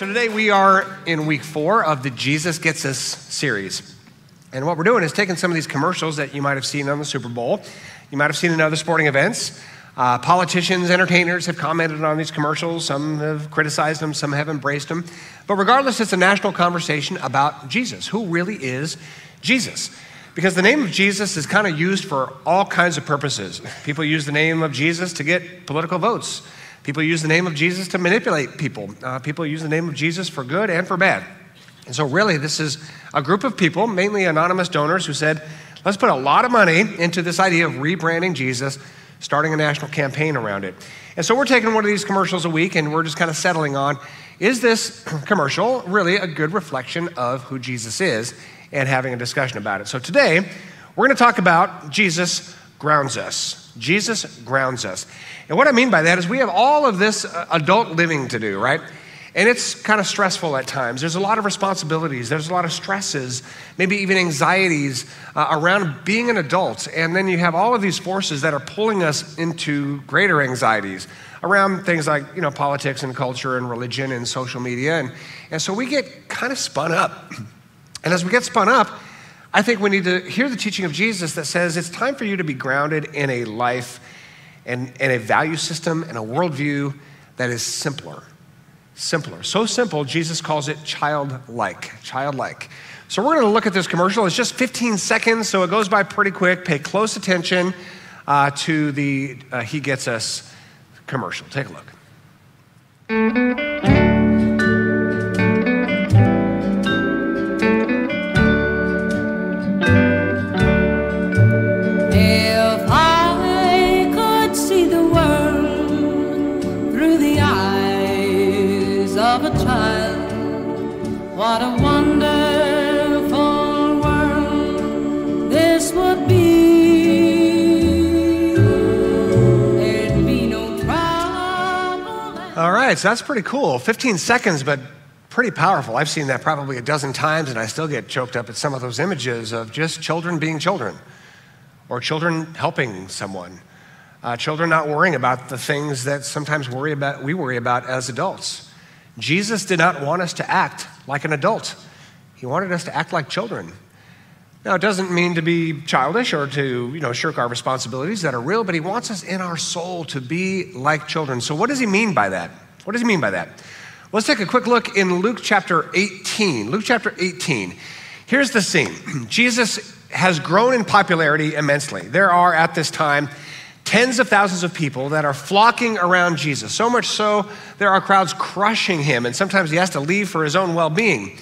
So today we are in week 4 of the Jesus Gets Us series. And what we're doing is taking some of these commercials that you might have seen on the Super Bowl, you might have seen in other sporting events. Politicians, entertainers have commented on these commercials. Some have criticized them, some have embraced them. But regardless, it's a national conversation about Jesus. Who really is Jesus? Because the name of Jesus is kind of used for all kinds of purposes. People use the name of Jesus to get political votes. People use the name of Jesus to manipulate people. People use the name of Jesus for good and for bad. And so really, this is a group of people, mainly anonymous donors, who said, let's put a lot of money into this idea of rebranding Jesus, starting a national campaign around it. And so we're taking one of these commercials a week, and we're just kind of settling on, is this commercial really a good reflection of who Jesus is, and having a discussion about it. So today, we're going to talk about Jesus grounds us. Jesus grounds us. And what I mean by that is we have all of this adult living to do, right? And it's kind of stressful at times. There's a lot of responsibilities. There's a lot of stresses, maybe even anxieties around being an adult. And then you have all of these forces that are pulling us into greater anxieties around things like, you know, politics and culture and religion and social media. And so we get kind of spun up. And as we get spun up, I think we need to hear the teaching of Jesus that says it's time for you to be grounded in a life and a value system and a worldview that is simpler. Simpler. So simple, Jesus calls it childlike. Childlike. So we're going to look at this commercial. It's just 15 seconds, so it goes by pretty quick. Pay close attention to the He Gets Us commercial. Take a look. What a wonderful world this would be. There'd be no trouble. All right, so that's pretty cool. 15 seconds, but pretty powerful. I've seen that probably a dozen times, and I still get choked up at some of those images of just children being children, or children helping someone, children not worrying about the things that sometimes we worry about as adults. Jesus did not want us to act like an adult. He wanted us to act like children. Now, it doesn't mean to be childish or to, you know, shirk our responsibilities that are real, but he wants us in our soul to be like children. So what does he mean by that? What does he mean by that? Let's take a quick look in Luke chapter 18. Luke chapter 18. Here's the scene. Jesus has grown in popularity immensely. There are, at this time, tens of thousands of people that are flocking around Jesus. So much so, there are crowds crushing him, and sometimes he has to leave for his own well-being.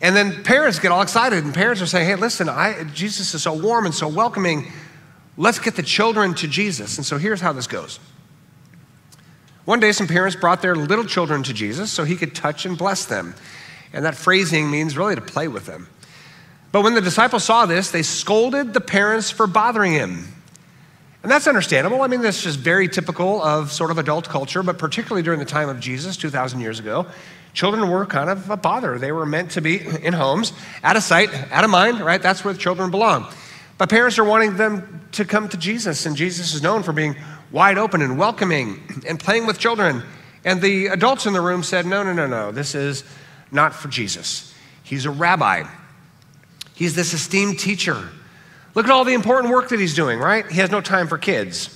And then parents get all excited, and parents are saying, hey, listen, Jesus is so warm and so welcoming. Let's get the children to Jesus. And so here's how this goes. One day, some parents brought their little children to Jesus so he could touch and bless them. And that phrasing means really to play with them. But when the disciples saw this, they scolded the parents for bothering him. And that's understandable. I mean, that's just very typical of sort of adult culture, but particularly during the time of Jesus, 2,000 years ago, children were kind of a bother. They were meant to be in homes, out of sight, out of mind, right? That's where the children belong. But parents are wanting them to come to Jesus, and Jesus is known for being wide open and welcoming and playing with children. And the adults in the room said, no, this is not for Jesus. He's a rabbi. He's this esteemed teacher. Look at all the important work that he's doing, right? He has no time for kids.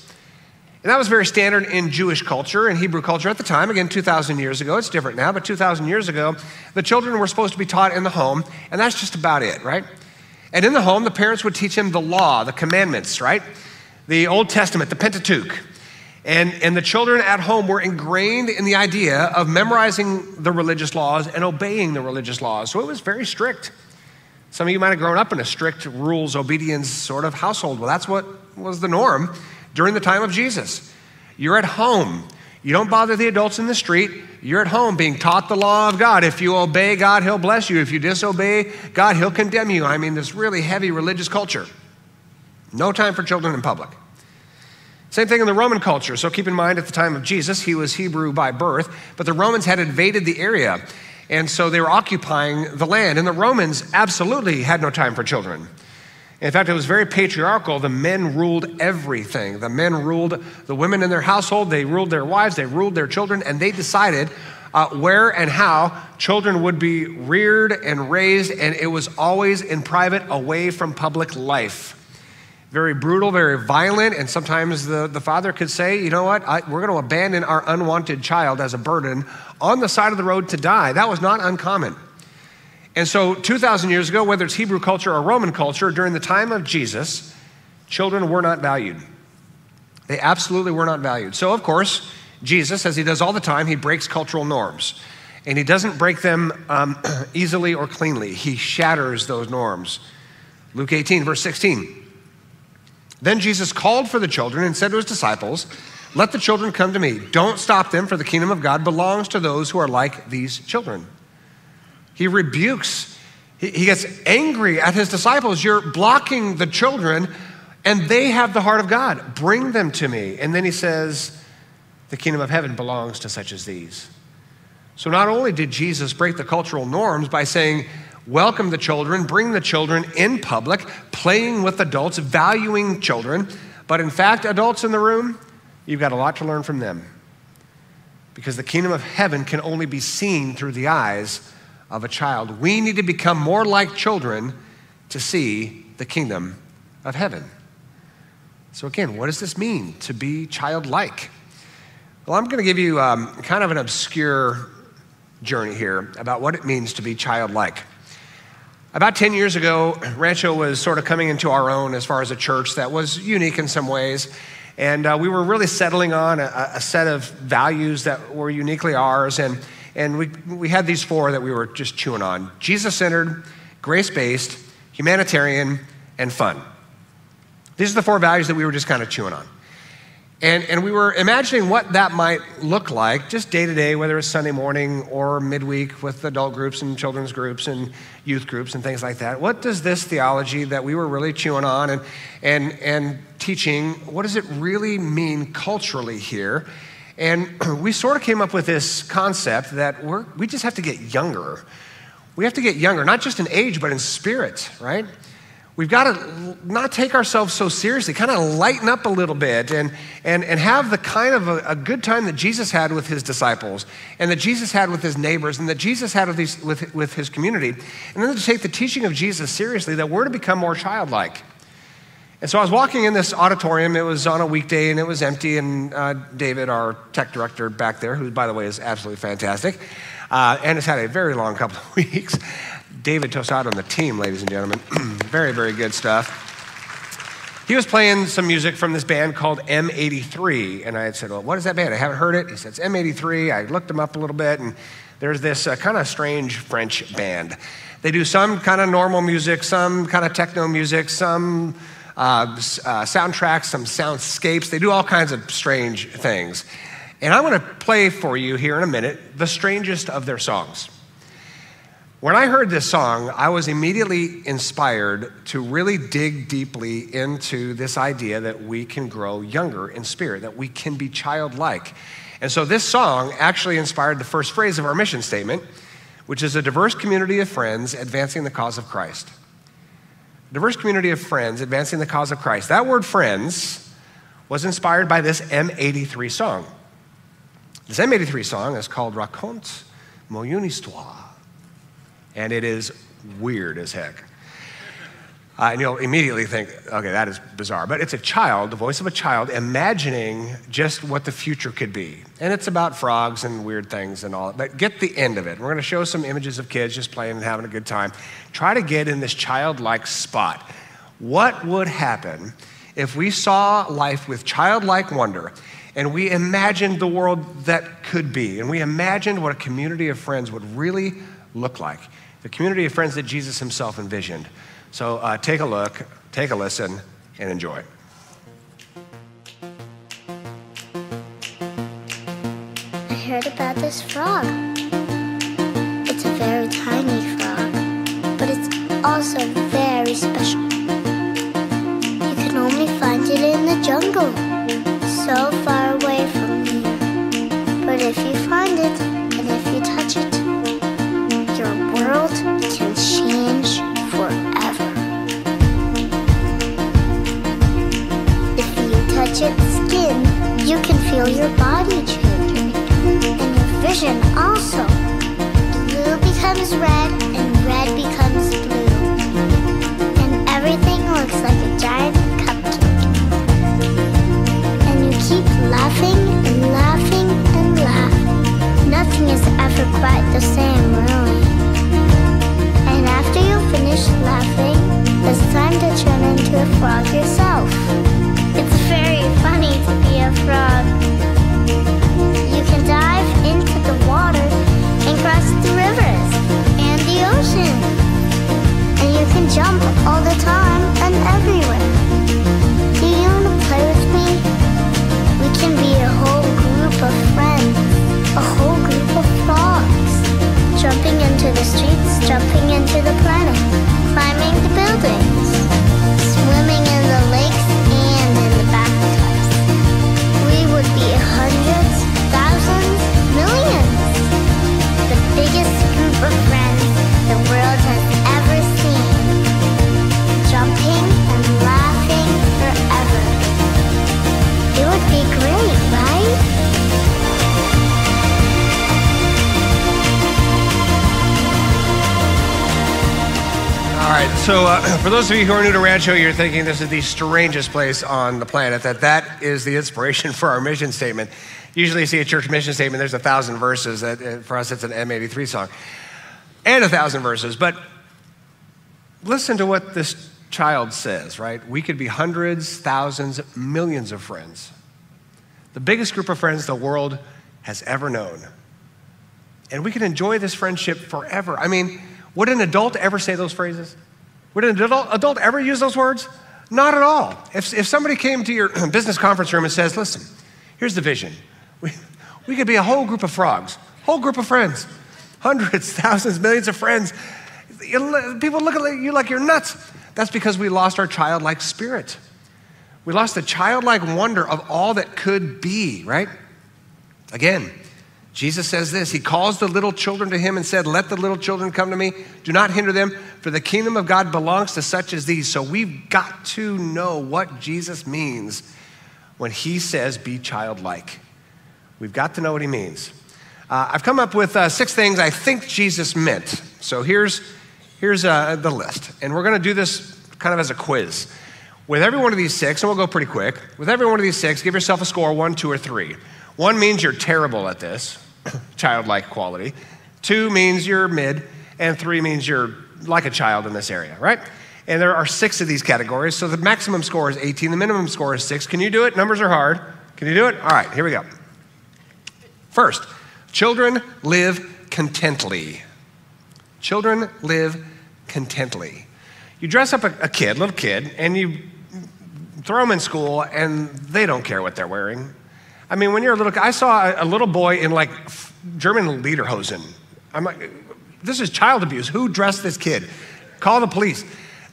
And that was very standard in Jewish culture and Hebrew culture at the time. Again, 2,000 years ago. It's different now, but 2,000 years ago, the children were supposed to be taught in the home, and that's just about it, right? And in the home, the parents would teach him the law, the commandments, right? The Old Testament, the Pentateuch. And the children at home were ingrained in the idea of memorizing the religious laws and obeying the religious laws. So it was very strict. Some of you might have grown up in a strict rules, obedience sort of household. Well, that's what was the norm during the time of Jesus. You're at home. You don't bother the adults in the street. You're at home being taught the law of God. If you obey God, he'll bless you. If you disobey God, he'll condemn you. I mean, this really heavy religious culture. No time for children in public. Same thing in the Roman culture. So keep in mind, at the time of Jesus, he was Hebrew by birth, but the Romans had invaded the area. And so they were occupying the land. And the Romans absolutely had no time for children. In fact, it was very patriarchal. The men ruled everything. The men ruled the women in their household. They ruled their wives. They ruled their children. And they decided where and how children would be reared and raised, and it was always in private, away from public life. Very brutal, very violent, and sometimes the father could say, you know what, we're going to abandon our unwanted child as a burden on the side of the road to die. That was not uncommon. And so 2,000 years ago, whether it's Hebrew culture or Roman culture, during the time of Jesus, children were not valued. They absolutely were not valued. So of course, Jesus, as he does all the time, he breaks cultural norms. And he doesn't break them easily or cleanly. He shatters those norms. Luke 18, verse 16. Then Jesus called for the children and said to his disciples, "Let the children come to me. Don't stop them, for the kingdom of God belongs to those who are like these children." He rebukes, he gets angry at his disciples. You're blocking the children and they have the heart of God. Bring them to me. And then he says, the kingdom of heaven belongs to such as these. So not only did Jesus break the cultural norms by saying, welcome the children, bring the children in public, playing with adults, valuing children, but in fact, adults in the room, you've got a lot to learn from them, because the kingdom of heaven can only be seen through the eyes of a child. We need to become more like children to see the kingdom of heaven. So again, what does this mean to be childlike? Well, I'm going to give you kind of an obscure journey here about what it means to be childlike. About 10 years ago, Rancho was sort of coming into our own as far as a church that was unique in some ways. And we were really settling on a set of values that were uniquely ours. And we had these four that we were just chewing on: Jesus-centered, grace-based, humanitarian, and fun. These are the four values that we were just kind of chewing on. And we were imagining what that might look like just day to day, whether it's Sunday morning or midweek with adult groups and children's groups and youth groups and things like that. What does this theology that we were really chewing on and teaching, what does it really mean culturally here? And we sort of came up with this concept that we just have to get younger. We have to get younger, not just in age, but in spirit, right? We've got to not take ourselves so seriously, kind of lighten up a little bit and have the kind of a good time that Jesus had with his disciples, and that Jesus had with his neighbors, and that Jesus had with his community. And then to take the teaching of Jesus seriously, that we're to become more childlike. And so I was walking in this auditorium. It was on a weekday and it was empty, and David, our tech director back there, who by the way is absolutely fantastic, and has had a very long couple of weeks. David Tosado on the team, ladies and gentlemen. Very, very good stuff. He was playing some music from this band called M83. And I had said, well, what is that band? I haven't heard it. He said, it's M83. I looked them up a little bit, and there's this kind of strange French band. They do some kind of normal music, some kind of techno music, some soundtracks, some soundscapes. They do all kinds of strange things. And I'm gonna play for you here in a minute the strangest of their songs. When I heard this song, I was immediately inspired to really dig deeply into this idea that we can grow younger in spirit, that we can be childlike. And so this song actually inspired the first phrase of our mission statement, which is a diverse community of friends advancing the cause of Christ. Diverse community of friends advancing the cause of Christ. That word friends was inspired by this M83 song. This M83 song is called Raconte Mon Histoire. And it is weird as heck. And you'll immediately think, okay, that is bizarre. But it's a child, the voice of a child, imagining just what the future could be. And it's about frogs and weird things and all. But get the end of it. We're gonna show some images of kids just playing and having a good time. Try to get in this childlike spot. What would happen if we saw life with childlike wonder, and we imagined the world that could be, and we imagined what a community of friends would really look like? The community of friends that Jesus himself envisioned. So take a look, take a listen, and enjoy. I heard about this frog. It's a very tiny frog, but it's also very special. You can only find it in the jungle, so far away from here. But if you find it, and if you touch it, world can change forever. If you touch its skin, you can feel your body changing and your vision vision also. Blue becomes red and red becomes blue. And everything looks like a giant cupcake. And you keep laughing and laughing and laughing. Nothing is ever quite the same, really. And after you finish laughing, it's time to turn into a frog yourself. It's very funny to be a frog. Dive into the water and cross the rivers and the ocean. And you can jump all the time and everywhere. Do you want to play with me? We can be a whole group of friends, a whole group of frogs. Jumping into the streets, jumping into the planet, climbing the buildings, swimming in the lakes and in the bathtubs. We would be hundreds, thousands, millions. The biggest group of friends the world has ever seen. Jumping and laughing forever. It would be great, right? All right, so for those of you who are new to Rancho, you're thinking this is the strangest place on the planet, that is the inspiration for our mission statement. Usually you see a church mission statement, there's 1,000 verses. For us, it's an M83 song. And 1,000 verses, but listen to what this child says, right? We could be hundreds, thousands, millions of friends. The biggest group of friends the world has ever known. And we can enjoy this friendship forever. I mean, would an adult ever say those phrases? Would an adult ever use those words? Not at all. If somebody came to your business conference room and says, listen, here's the vision. We could be a whole group of frogs, whole group of friends, hundreds, thousands, millions of friends. People look at you like you're nuts. That's because we lost our childlike spirit. We lost the childlike wonder of all that could be, right? Again, Jesus says this, he calls the little children to him and said, let the little children come to me. Do not hinder them, for the kingdom of God belongs to such as these. So we've got to know what Jesus means when he says, be childlike. We've got to know what he means. I've come up with 6 things I think Jesus meant. So here's the list. And we're gonna do this kind of as a quiz. With every one of these 6, and we'll go pretty quick, with every one of these 6, give yourself a score 1, 2, or 3. 1 means you're terrible at this, childlike quality. 2 means you're mid, and 3 means you're like a child in this area, right? And there are 6 of these categories, so the maximum score is 18, the minimum score is 6. Can you do it? Numbers are hard. Can you do it? All right, here we go. First, children live contently. Children live contently. You dress up a little kid, and you throw them in school, and they don't care what they're wearing. I mean, when you're a little kid, I saw a little boy in like German lederhosen. I'm like, this is child abuse. Who dressed this kid? Call the police.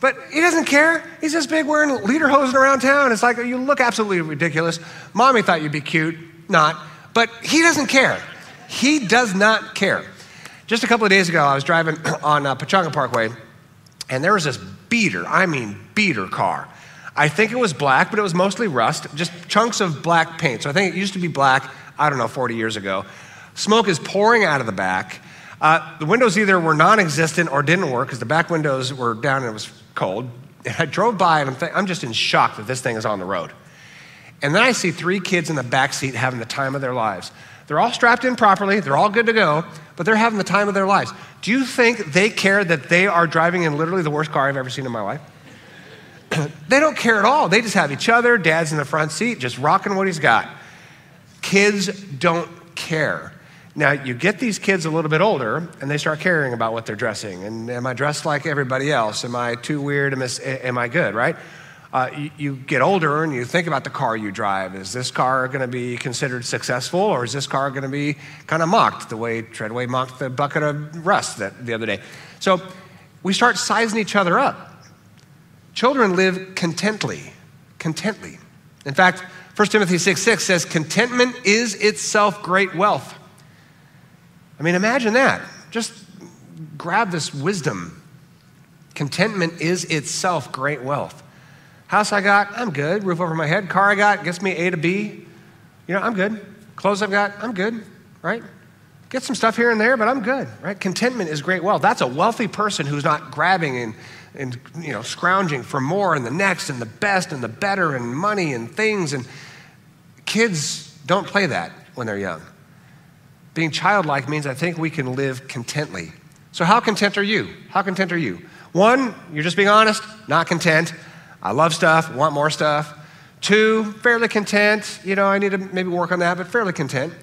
But he doesn't care. He's this big wearing lederhosen around town. It's like, you look absolutely ridiculous. Mommy thought you'd be cute, not. But he doesn't care. He does not care. Just a couple of days ago, I was driving on Pachanga Parkway, and there was this beater, I mean beater car. I think it was black, but it was mostly rust, just chunks of black paint. So I think it used to be black, I don't know, 40 years ago. Smoke is pouring out of the back. The windows either were non-existent or didn't work because the back windows were down and it was cold. And I drove by and I'm just in shock that this thing is on the road. And then I see 3 kids in the back seat having the time of their lives. They're all strapped in properly, they're all good to go, but they're having the time of their lives. Do you think they care that they are driving in literally the worst car I've ever seen in my life? They don't care at all. They just have each other, dad's in the front seat, just rocking what he's got. Kids don't care. Now, you get these kids a little bit older, and they start caring about what they're dressing. And am I dressed like everybody else? Am I too weird? Am I good, right? You get older, and you think about the car you drive. Is this car going to be considered successful, or is this car going to be kind of mocked, the way Treadway mocked the bucket of rust the other day? So we start sizing each other up. Children live contently, contently. In fact, 1 Timothy 6:6 says, contentment is itself great wealth. I mean, imagine that. Just grab this wisdom. Contentment is itself great wealth. House I got, I'm good. Roof over my head. Car I got, gets me A to B. You know, I'm good. Clothes I've got, I'm good, right? Get some stuff here and there, but I'm good, right? Contentment is great wealth. That's a wealthy person who's not grabbing and scrounging for more and the next and the best and the better and money and things. And kids don't play that when they're young. Being childlike means I think we can live contently. So how content are you? How content are you? One, you're just being honest, not content. I love stuff, want more stuff. Two, fairly content. I need to maybe work on that, but fairly content.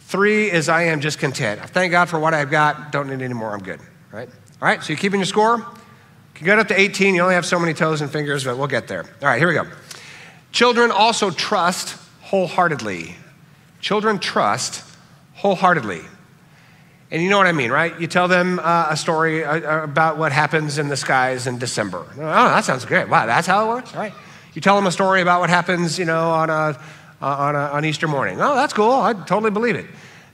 Three is I am just content. I thank God for what I've got. Don't need any more, I'm good, right? All right, so you're keeping your score. You got up to 18, you only have so many toes and fingers, but we'll get there. All right, here we go. Children also trust wholeheartedly. Children trust wholeheartedly. And you know what I mean, right? You tell them a story about what happens in the skies in December. Oh, that sounds great. Wow, that's how it works? All right. You tell them a story about what happens, on Easter morning. Oh, that's cool. I totally believe it.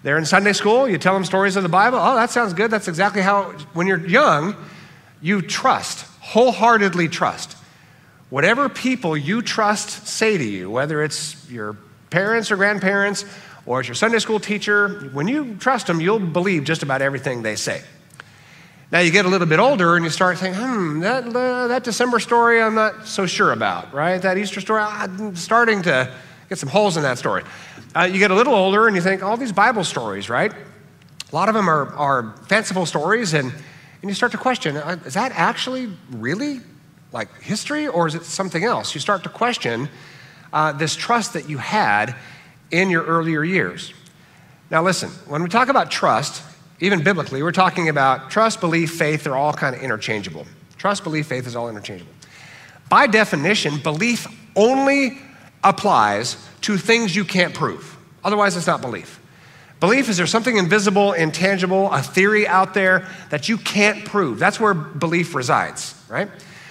They're in Sunday school. You tell them stories of the Bible. Oh, that sounds good. That's exactly how, when you're young, you trust, wholeheartedly trust. Whatever people you trust say to you, whether it's your parents or grandparents, or as your Sunday school teacher, when you trust them, you'll believe just about everything they say. Now you get a little bit older and you start thinking, that December story I'm not so sure about, right? That Easter story, I'm starting to get some holes in that story. You get a little older and you think, all these Bible stories, right? A lot of them are fanciful stories and you start to question, is that actually really like history or is it something else? You start to question this trust that you had in your earlier years. Now listen, when we talk about trust, even biblically, we're talking about trust, belief, faith, they're all kind of interchangeable. Trust, belief, faith is all interchangeable. By definition, belief only applies to things you can't prove. Otherwise, it's not belief. Belief is there's something invisible, intangible, a theory out there that you can't prove. That's where belief resides, right?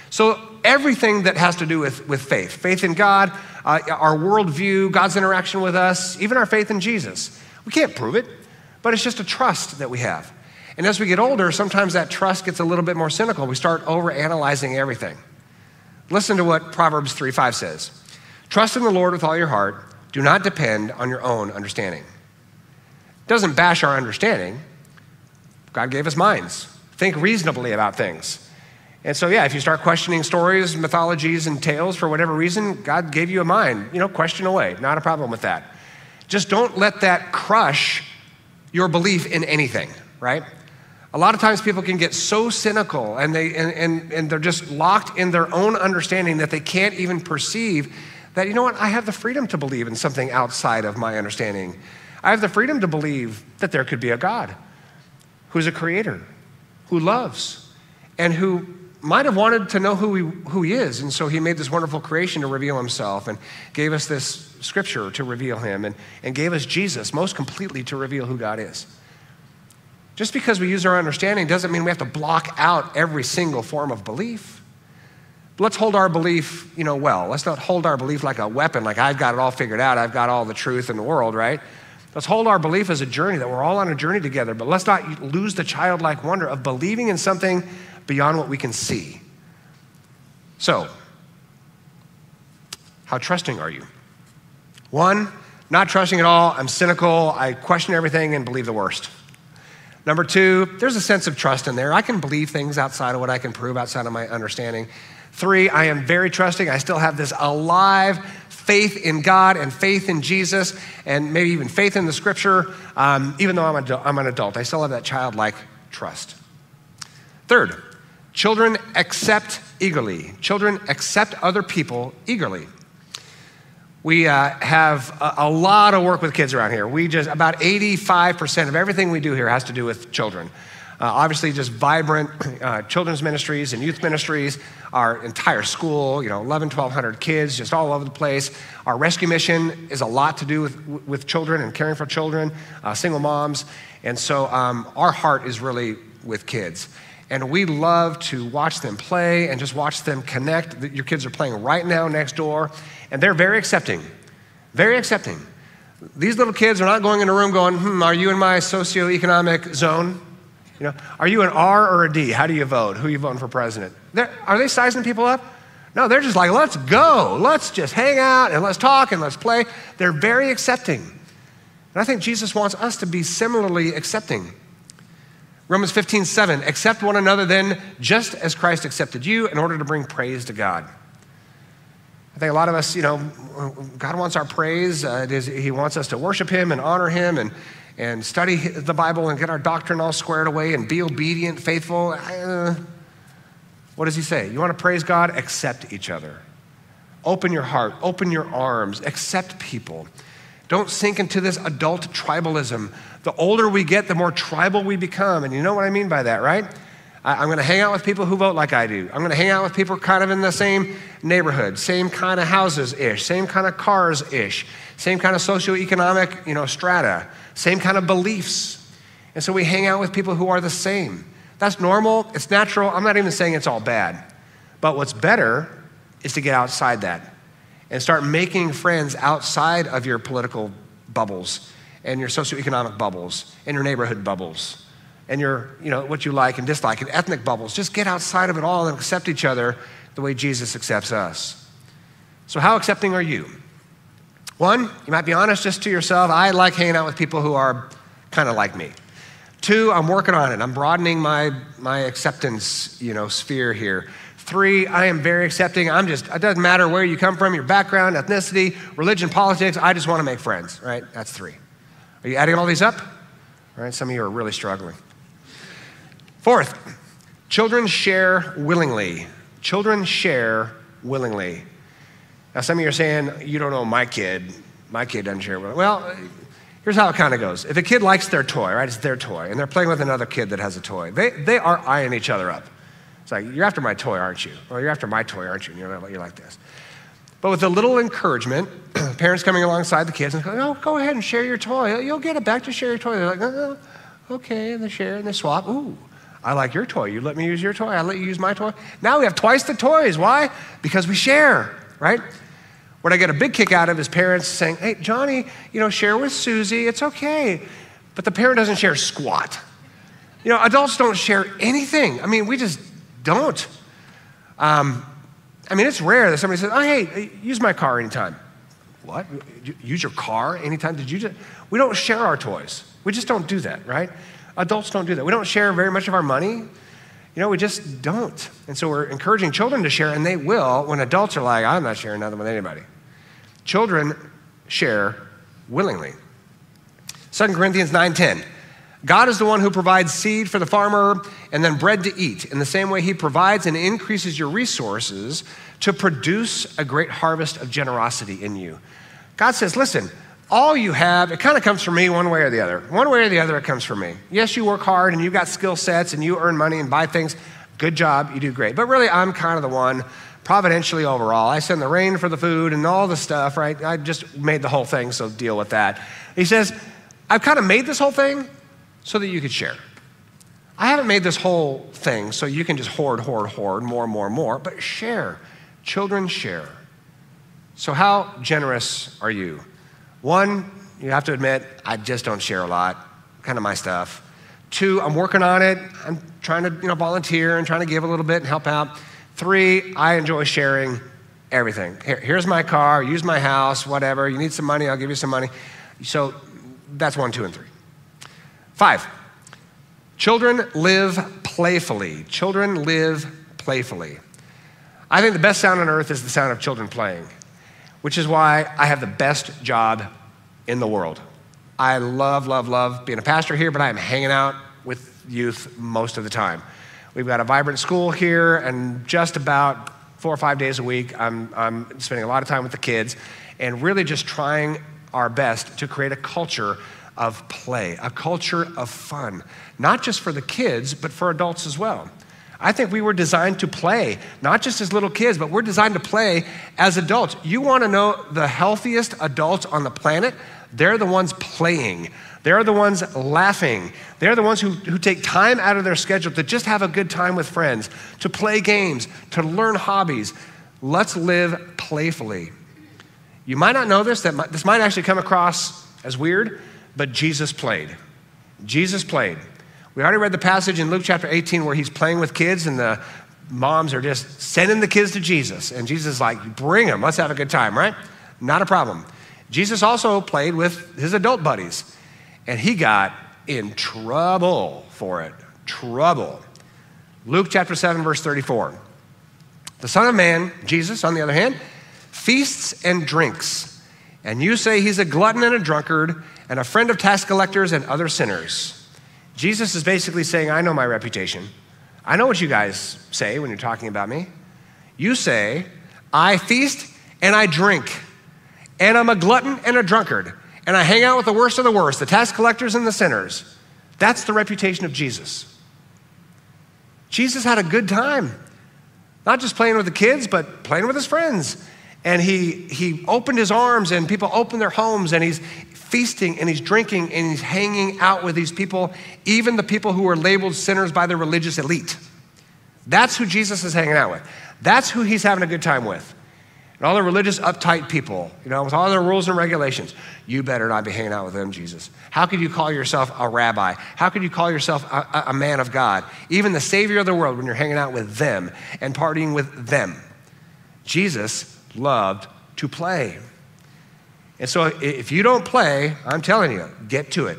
So everything that has to do with faith, faith in God, our worldview, God's interaction with us, even our faith in Jesus. We can't prove it, but it's just a trust that we have. And as we get older, sometimes that trust gets a little bit more cynical. We start overanalyzing everything. Listen to what Proverbs 3:5 says. Trust in the Lord with all your heart. Do not depend on your own understanding. It doesn't bash our understanding. God gave us minds. Think reasonably about things. And so, yeah, if you start questioning stories, mythologies, and tales for whatever reason, God gave you a mind. Question away. Not a problem with that. Just don't let that crush your belief in anything, right? A lot of times people can get so cynical and they're just locked in their own understanding that they can't even perceive that, I have the freedom to believe in something outside of my understanding. I have the freedom to believe that there could be a God who's a creator, who loves, and who might have wanted to know who he is. And so he made this wonderful creation to reveal himself and gave us this scripture to reveal him and gave us Jesus most completely to reveal who God is. Just because we use our understanding doesn't mean we have to block out every single form of belief. But let's hold our belief, well. Let's not hold our belief like a weapon, like I've got it all figured out. I've got all the truth in the world, right? Let's hold our belief as a journey, that we're all on a journey together, but let's not lose the childlike wonder of believing in something beyond what we can see. So, how trusting are you? One, not trusting at all. I'm cynical. I question everything and believe the worst. Number two, there's a sense of trust in there. I can believe things outside of what I can prove, outside of my understanding. Three, I am very trusting. I still have this alive faith in God and faith in Jesus and maybe even faith in the scripture. Even though I'm an adult, I still have that childlike trust. Third, children accept eagerly. Children accept other people eagerly. We have a lot of work with kids around here. About 85% of everything we do here has to do with children. Obviously just vibrant children's ministries and youth ministries, our entire school, 1,200 kids just all over the place. Our rescue mission is a lot to do with children and caring for children, single moms. And so our heart is really with kids. And we love to watch them play and just watch them connect. Your kids are playing right now next door, and they're very accepting, very accepting. These little kids are not going in a room going, are you in my socioeconomic zone? Are you an R or a D? How do you vote? Who are you voting for president? Are they sizing people up? No, they're just like, let's go. Let's just hang out and let's talk and let's play. They're very accepting. And I think Jesus wants us to be similarly accepting. Romans 15:7, accept one another then, just as Christ accepted you in order to bring praise to God. I think a lot of us, you know, God wants our praise. He wants us to worship him and honor him and study the Bible and get our doctrine all squared away and be obedient, faithful. What does he say? You want to praise God? Accept each other. Open your heart, open your arms, accept people. Don't sink into this adult tribalism. The older we get, the more tribal we become. And you know what I mean by that, right? I'm gonna hang out with people who vote like I do. I'm gonna hang out with people kind of in the same neighborhood, same kind of houses-ish, same kind of cars-ish, same kind of socioeconomic, you know, strata, same kind of beliefs. And so we hang out with people who are the same. That's normal, it's natural. I'm not even saying it's all bad. But what's better is to get outside that and start making friends outside of your political bubbles and your socioeconomic bubbles and your neighborhood bubbles and your, you know, what you like and dislike and ethnic bubbles. Just get outside of it all and accept each other the way Jesus accepts us. So how accepting are you? One, you might be honest just to yourself. I like hanging out with people who are kind of like me. Two, I'm working on it. I'm broadening my acceptance, you know, sphere here. Three, I am very accepting. It doesn't matter where you come from, your background, ethnicity, religion, politics, I just wanna make friends, right? That's three. Are you adding all these up? All right, some of you are really struggling. Fourth, children share willingly. Children share willingly. Now, some of you are saying, you don't know my kid. My kid doesn't share willingly. Well, here's how it kind of goes. If a kid likes their toy, right, it's their toy, and they're playing with another kid that has a toy, they are eyeing each other up. It's like, you're after my toy, aren't you? Or you're after my toy, aren't you? And you're like this. But with a little encouragement, parents coming alongside the kids and going, oh, go ahead and share your toy. You'll get it back to share your toy. They're like, oh, okay, and they share and they swap. Ooh, I like your toy. You let me use your toy. I let you use my toy. Now we have twice the toys. Why? Because we share, right? What I get a big kick out of is parents saying, hey, Johnny, you know, share with Susie. It's okay. But the parent doesn't share squat. You know, adults don't share anything. I mean, we just don't. I mean, it's rare that somebody says, oh, hey, use my car anytime. What? Use your car anytime? Did you just? We don't share our toys. We just don't do that, right? Adults don't do that. We don't share very much of our money. You know, we just don't. And so we're encouraging children to share, and they will when adults are like, I'm not sharing nothing with anybody. Children share willingly. 2 Corinthians 9:10. God is the one who provides seed for the farmer and then bread to eat. In the same way, he provides and increases your resources to produce a great harvest of generosity in you. God says, listen, all you have, it kind of comes from me one way or the other. One way or the other, it comes from me. Yes, you work hard and you've got skill sets and you earn money and buy things. Good job, you do great. But really, I'm kind of the one providentially overall. I send the rain for the food and all the stuff, right? I just made the whole thing, so deal with that. He says, I've kind of made this whole thing so that you could share. I haven't made this whole thing so you can just hoard, more, but share. Children share. So how generous are you? One, you have to admit, I just don't share a lot, kind of my stuff. Two, I'm working on it. I'm trying to, you know, volunteer and trying to give a little bit and help out. Three, I enjoy sharing everything. Here's my car, use my house, whatever. You need some money, I'll give you some money. So that's one, two, and three. Five, children live playfully. Children live playfully. I think the best sound on earth is the sound of children playing, which is why I have the best job in the world. I love, love, love being a pastor here, but I am hanging out with youth most of the time. We've got a vibrant school here, and just about 4 or 5 days a week, I'm spending a lot of time with the kids and really just trying our best to create a culture of play, a culture of fun, not just for the kids, but for adults as well. I think we were designed to play, not just as little kids, but we're designed to play as adults. You wanna know the healthiest adults on the planet? They're the ones playing. They're the ones laughing. They're the ones who take time out of their schedule to just have a good time with friends, to play games, to learn hobbies. Let's live playfully. You might not know this, this might actually come across as weird, but Jesus played. Jesus played. We already read the passage in Luke chapter 18 where he's playing with kids and the moms are just sending the kids to Jesus. And Jesus is like, bring them, let's have a good time, right? Not a problem. Jesus also played with his adult buddies, and he got in trouble for it. Trouble. Luke chapter 7, verse 34. The Son of Man, Jesus, on the other hand, feasts and drinks, and you say he's a glutton and a drunkard and a friend of tax collectors and other sinners. Jesus is basically saying, I know my reputation. I know what you guys say when you're talking about me. You say, I feast and I drink, and I'm a glutton and a drunkard, and I hang out with the worst of the worst, the tax collectors and the sinners. That's the reputation of Jesus. Jesus had a good time, not just playing with the kids, but playing with his friends. And he opened his arms, and people opened their homes, and he's feasting, and he's drinking, and he's hanging out with these people, even the people who are labeled sinners by the religious elite. That's who Jesus is hanging out with. That's who he's having a good time with. And all the religious, uptight people, you know, with all their rules and regulations. You better not be hanging out with them, Jesus. How could you call yourself a rabbi? How could you call yourself a man of God? Even the Savior of the world, when you're hanging out with them and partying with them. Jesus loved to play. And so if you don't play, I'm telling you, get to it.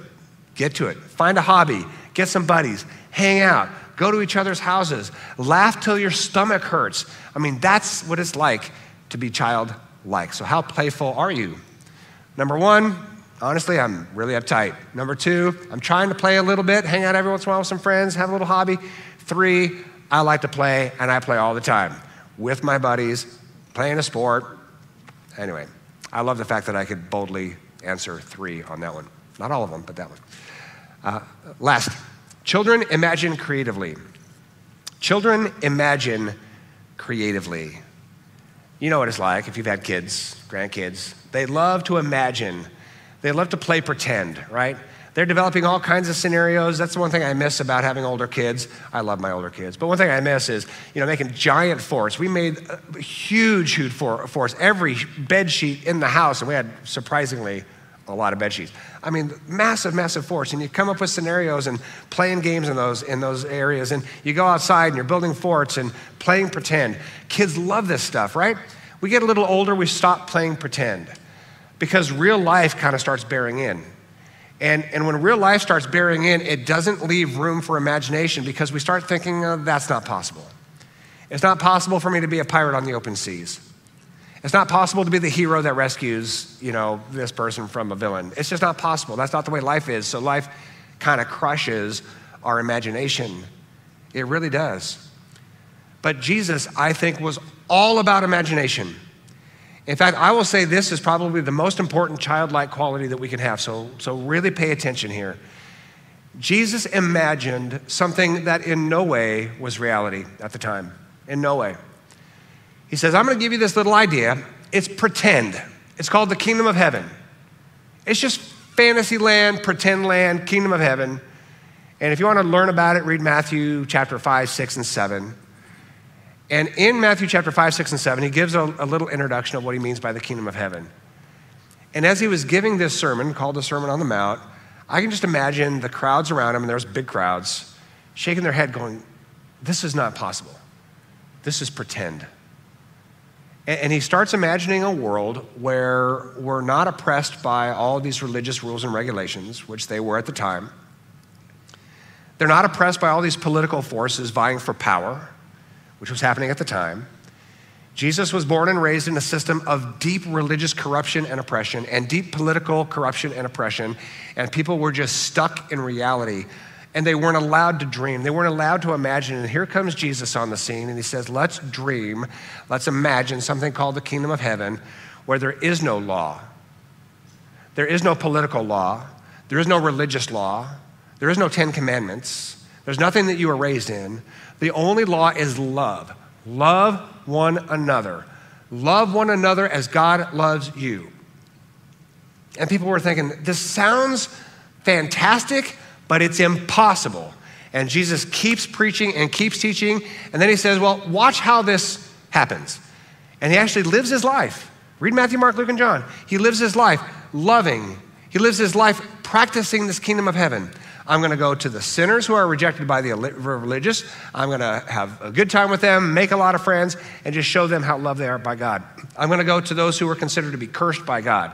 Get to it. Find a hobby. Get some buddies. Hang out. Go to each other's houses. Laugh till your stomach hurts. I mean, that's what it's like to be childlike. So how playful are you? Number one, honestly, I'm really uptight. Number two, I'm trying to play a little bit, hang out every once in a while with some friends, have a little hobby. Three, I like to play, and I play all the time with my buddies, playing a sport. Anyway, I love the fact that I could boldly answer three on that one. Not all of them, but that one. Last, children imagine creatively. Children imagine creatively. You know what it's like if you've had kids, grandkids. They love to imagine. They love to play pretend, right? They're developing all kinds of scenarios. That's the one thing I miss about having older kids. I love my older kids. But one thing I miss is, you know, making giant forts. We made a huge forts, every bed sheet in the house, and we had surprisingly a lot of bed sheets. I mean, massive forts, and you come up with scenarios and playing games in those areas, and you go outside and you're building forts and playing pretend. Kids love this stuff, right? We get a little older, we stop playing pretend because real life kind of starts bearing in. And when real life starts bearing in, it doesn't leave room for imagination because we start thinking, oh, that's not possible. It's not possible for me to be a pirate on the open seas. It's not possible to be the hero that rescues, you know, this person from a villain. It's just not possible. That's not the way life is. So life kind of crushes our imagination. It really does. But Jesus, I think, was all about imagination. In fact, I will say this is probably the most important childlike quality that we can have. So really pay attention here. Jesus imagined something that in no way was reality at the time. In no way. He says, I'm gonna give you this little idea. It's pretend. It's called the kingdom of heaven. It's just fantasy land, pretend land, kingdom of heaven. And if you wanna learn about it, read Matthew chapter 5, 6, and 7. And in Matthew chapter 5, 6, and 7, he gives a little introduction of what he means by the kingdom of heaven. And as he was giving this sermon, called the Sermon on the Mount, I can just imagine the crowds around him, and there's big crowds, shaking their head going, this is not possible. This is pretend. And he starts imagining a world where we're not oppressed by all these religious rules and regulations, which they were at the time. They're not oppressed by all these political forces vying for power, which was happening at the time. Jesus was born and raised in a system of deep religious corruption and oppression and deep political corruption and oppression, and people were just stuck in reality, and they weren't allowed to dream. They weren't allowed to imagine. And here comes Jesus on the scene, and he says, let's dream, let's imagine something called the kingdom of heaven where there is no law. There is no political law. There is no religious law. There is no 10 commandments. There's nothing that you were raised in. The only law is love. Love one another. Love one another as God loves you. And people were thinking, this sounds fantastic, but it's impossible. And Jesus keeps preaching and keeps teaching. And then he says, well, watch how this happens. And he actually lives his life. Read Matthew, Mark, Luke, and John. He lives his life loving. He lives his life practicing this kingdom of heaven. I'm gonna go to the sinners who are rejected by the religious. I'm gonna have a good time with them, make a lot of friends, and just show them how loved they are by God. I'm gonna go to those who are considered to be cursed by God,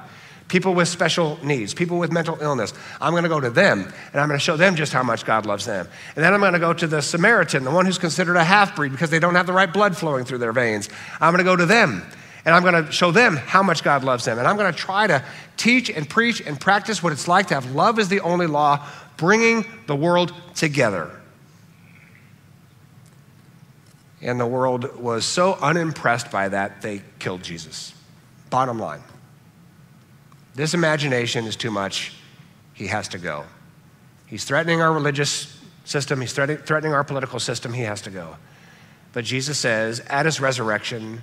people with special needs, people with mental illness. I'm gonna go to them and I'm gonna show them just how much God loves them. And then I'm gonna go to the Samaritan, the one who's considered a half-breed because they don't have the right blood flowing through their veins. I'm gonna go to them and I'm gonna show them how much God loves them. And I'm gonna try to teach and preach and practice what it's like to have love as the only law, bringing the world together. And the world was so unimpressed by that, they killed Jesus. Bottom line, this imagination is too much. He has to go. He's threatening our religious system. He's threatening our political system. He has to go. But Jesus says at his resurrection,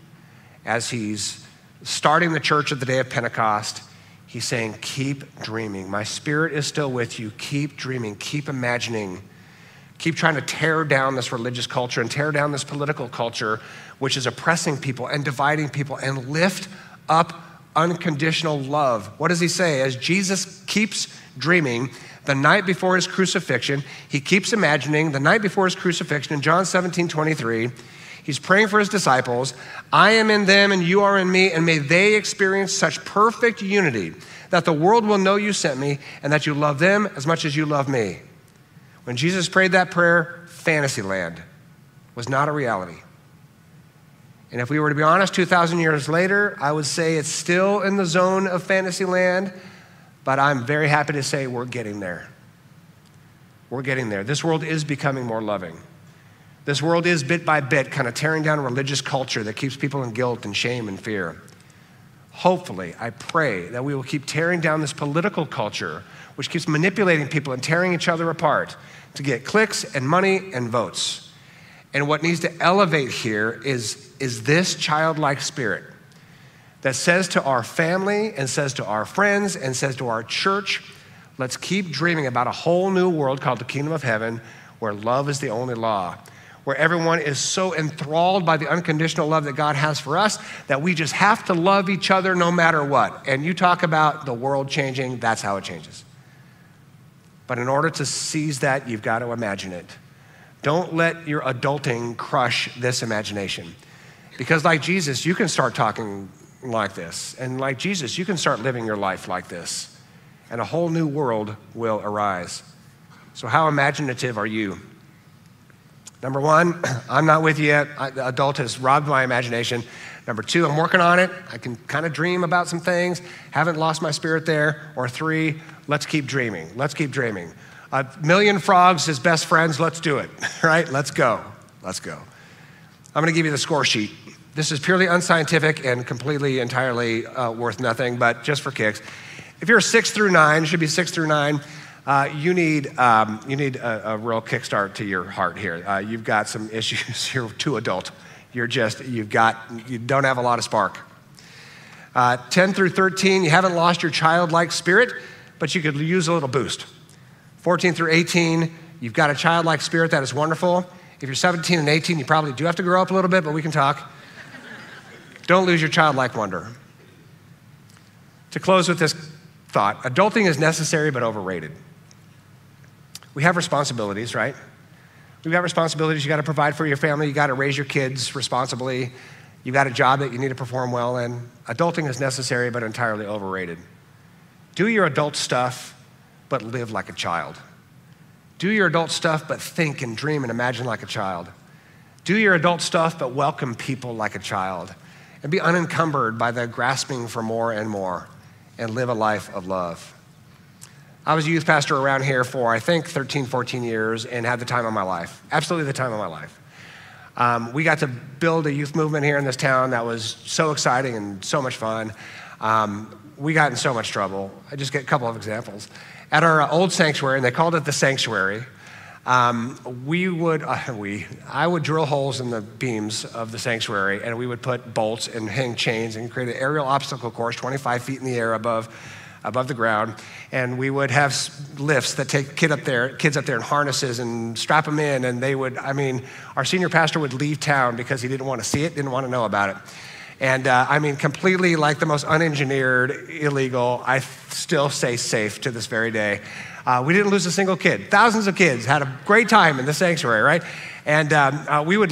as he's starting the church at the day of Pentecost, he's saying, keep dreaming. My spirit is still with you. Keep dreaming, keep imagining. Keep trying to tear down this religious culture and tear down this political culture, which is oppressing people and dividing people, and lift up unconditional love. What does he say? As Jesus keeps dreaming, the night before his crucifixion, he keeps imagining the night before his crucifixion in John 17:23, he's praying for his disciples, I am in them and you are in me, and may they experience such perfect unity that the world will know you sent me and that you love them as much as you love me. When Jesus prayed that prayer, Fantasyland was not a reality. And if we were to be honest, 2,000 years later, I would say it's still in the zone of Fantasyland, but I'm very happy to say we're getting there. We're getting there. This world is becoming more loving. This world is bit by bit kind of tearing down a religious culture that keeps people in guilt and shame and fear. Hopefully, I pray that we will keep tearing down this political culture which keeps manipulating people and tearing each other apart to get clicks and money and votes. And what needs to elevate here is this childlike spirit that says to our family and says to our friends and says to our church, let's keep dreaming about a whole new world called the kingdom of heaven, where love is the only law, where everyone is so enthralled by the unconditional love that God has for us that we just have to love each other no matter what. And you talk about the world changing, that's how it changes. But in order to seize that, you've got to imagine it. Don't let your adulting crush this imagination. Because like Jesus, you can start talking like this. And like Jesus, you can start living your life like this. And a whole new world will arise. So how imaginative are you? Number one, I'm not with you yet. The adult has robbed my imagination. Number two, I'm working on it. I can kind of dream about some things. Haven't lost my spirit there. Or three, let's keep dreaming. Let's keep dreaming. A million frogs as best friends, let's do it, right? Let's go, let's go. I'm gonna give you the score sheet. This is purely unscientific and completely, entirely worth nothing, but just for kicks. If you're 6 through 9, it should be 6 through 9, you need a real kickstart to your heart here. You've got some issues, you're too adult. You don't have a lot of spark. 10 through 13, you haven't lost your childlike spirit, but you could use a little boost. 14 through 18, you've got a childlike spirit that is wonderful. If you're 17 and 18, you probably do have to grow up a little bit, but we can talk. Don't lose your childlike wonder. To close with this thought, adulting is necessary but overrated. We have responsibilities, right? We've got responsibilities. You gotta provide for your family. You gotta raise your kids responsibly. You've got a job that you need to perform well in. Adulting is necessary but entirely overrated. Do your adult stuff, but live like a child. Do your adult stuff, but think and dream and imagine like a child. Do your adult stuff, but welcome people like a child, and be unencumbered by the grasping for more, and live a life of love. I was a youth pastor around here for, I think, 13, 14 years, and had the time of my life, absolutely the time of my life. We got to build a youth movement here in this town that was so exciting and so much fun. We got in so much trouble. I just get a couple of examples. At our old sanctuary, and they called it the sanctuary, I would drill holes in the beams of the sanctuary, and we would put bolts and hang chains and create an aerial obstacle course 25 feet in the air above the ground. And we would have lifts that take kids up there in harnesses and strap them in. And they would, our senior pastor would leave town because he didn't want to see it, didn't want to know about it. And completely like the most unengineered, illegal, I still say safe to this very day. We didn't lose a single kid. Thousands of kids had a great time in the sanctuary, right? And we would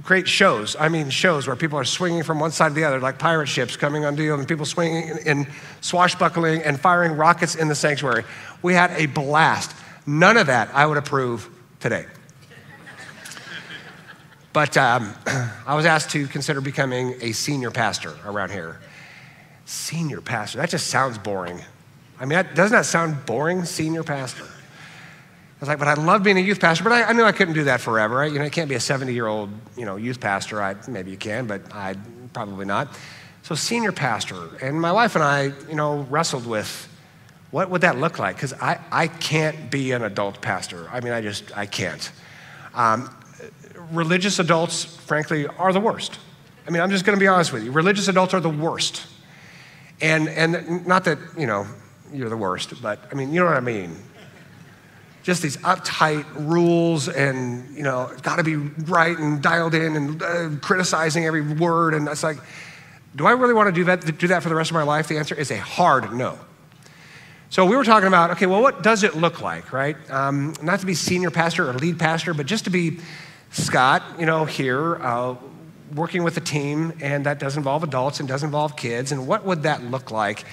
great shows. I mean shows where people are swinging from one side to the other, like pirate ships coming onto you, and people swinging and swashbuckling and firing rockets in the sanctuary. We had a blast. None of that I would approve today. But I was asked to consider becoming a senior pastor around here. Senior pastor, that just sounds boring. I mean, doesn't that sound boring, senior pastor? I was like, but I love being a youth pastor, but I knew I couldn't do that forever. You know, I can't be a 70-year-old, youth pastor. Maybe you can, but I'd probably not. So senior pastor, and my wife and I, wrestled with what would that look like? Because I can't be an adult pastor. I mean, I can't. Religious adults, frankly, are the worst. I mean, I'm just gonna be honest with you. Religious adults are the worst. And not that, you're the worst, but I mean, you know what I mean? Just these uptight rules and, it's gotta be right and dialed in and criticizing every word. And that's like, do I really wanna do that for the rest of my life? The answer is a hard no. So we were talking about, okay, well, what does it look like, right? Not to be senior pastor or lead pastor, but just to be Scott, here, working with a team, and that does involve adults and does involve kids, and what would that look like?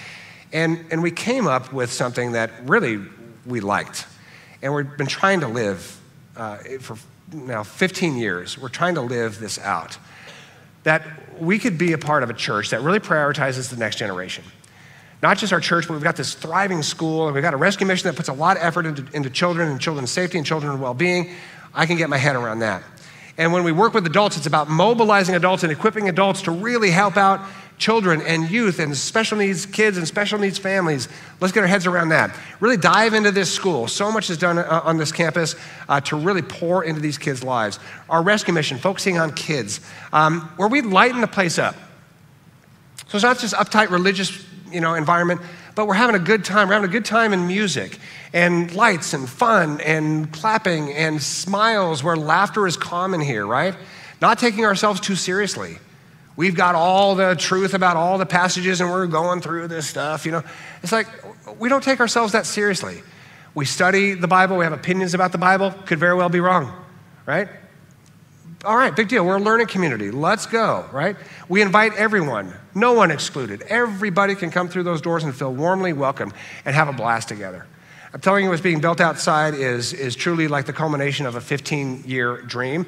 And we came up with something that really we liked. And we've been trying to live, for now 15 years, we're trying to live this out. That we could be a part of a church that really prioritizes the next generation. Not just our church, but we've got this thriving school, and we've got a rescue mission that puts a lot of effort into children and children's safety and children's well-being. I can get my head around that. And when we work with adults, it's about mobilizing adults and equipping adults to really help out children and youth and special needs kids and special needs families. Let's get our heads around that. Really dive into this school. So much is done on this campus to really pour into these kids' lives. Our rescue mission, focusing on kids, where we lighten the place up. So it's not just uptight religious environment, but we're having a good time. We're having a good time in music and lights and fun and clapping and smiles where laughter is common here, right? Not taking ourselves too seriously. We've got all the truth about all the passages and we're going through this stuff, It's like, we don't take ourselves that seriously. We study the Bible, we have opinions about the Bible, could very well be wrong, right? All right, big deal, we're a learning community, let's go, right? We invite everyone, no one excluded. Everybody can come through those doors and feel warmly welcome and have a blast together. I'm telling you, what's being built outside is truly like the culmination of a 15-year dream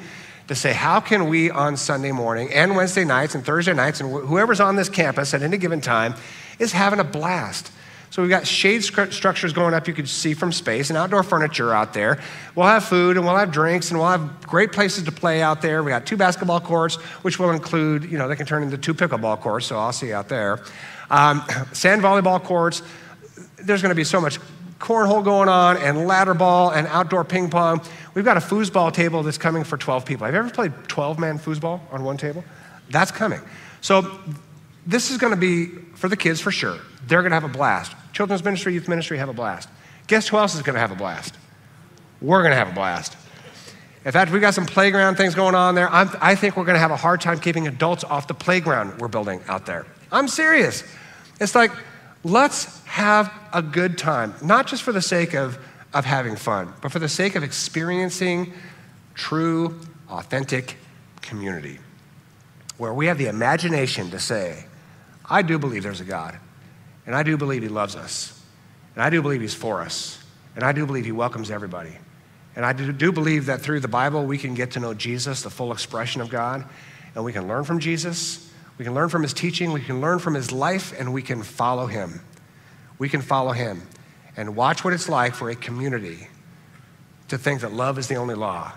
to say, how can we on Sunday morning and Wednesday nights and Thursday nights and whoever's on this campus at any given time is having a blast. So we've got shade structures going up you can see from space and outdoor furniture out there. We'll have food and we'll have drinks and we'll have great places to play out there. We got 2 basketball courts, which will include, they can turn into 2 pickleball courts, so I'll see you out there. Sand volleyball courts, there's gonna be so much cornhole going on and ladder ball and outdoor ping pong. We've got a foosball table that's coming for 12 people. Have you ever played 12-man foosball on one table? That's coming. So this is gonna be for the kids for sure. They're gonna have a blast. Children's ministry, youth ministry, have a blast. Guess who else is gonna have a blast? We're gonna have a blast. In fact, we got some playground things going on there. I think we're gonna have a hard time keeping adults off the playground we're building out there. I'm serious. It's like, let's have a good time, not just for the sake of having fun, but for the sake of experiencing true, authentic community, where we have the imagination to say, I do believe there's a God. And I do believe he loves us. And I do believe he's for us. And I do believe he welcomes everybody. And I do believe that through the Bible, we can get to know Jesus, the full expression of God. And we can learn from Jesus. We can learn from his teaching. We can learn from his life, and we can follow him. We can follow him and watch what it's like for a community to think that love is the only law.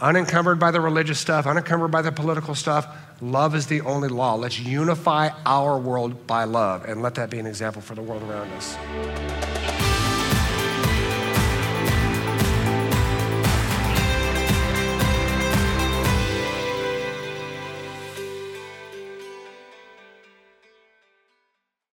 Unencumbered by the religious stuff, unencumbered by the political stuff, love is the only law. Let's unify our world by love, and let that be an example for the world around us.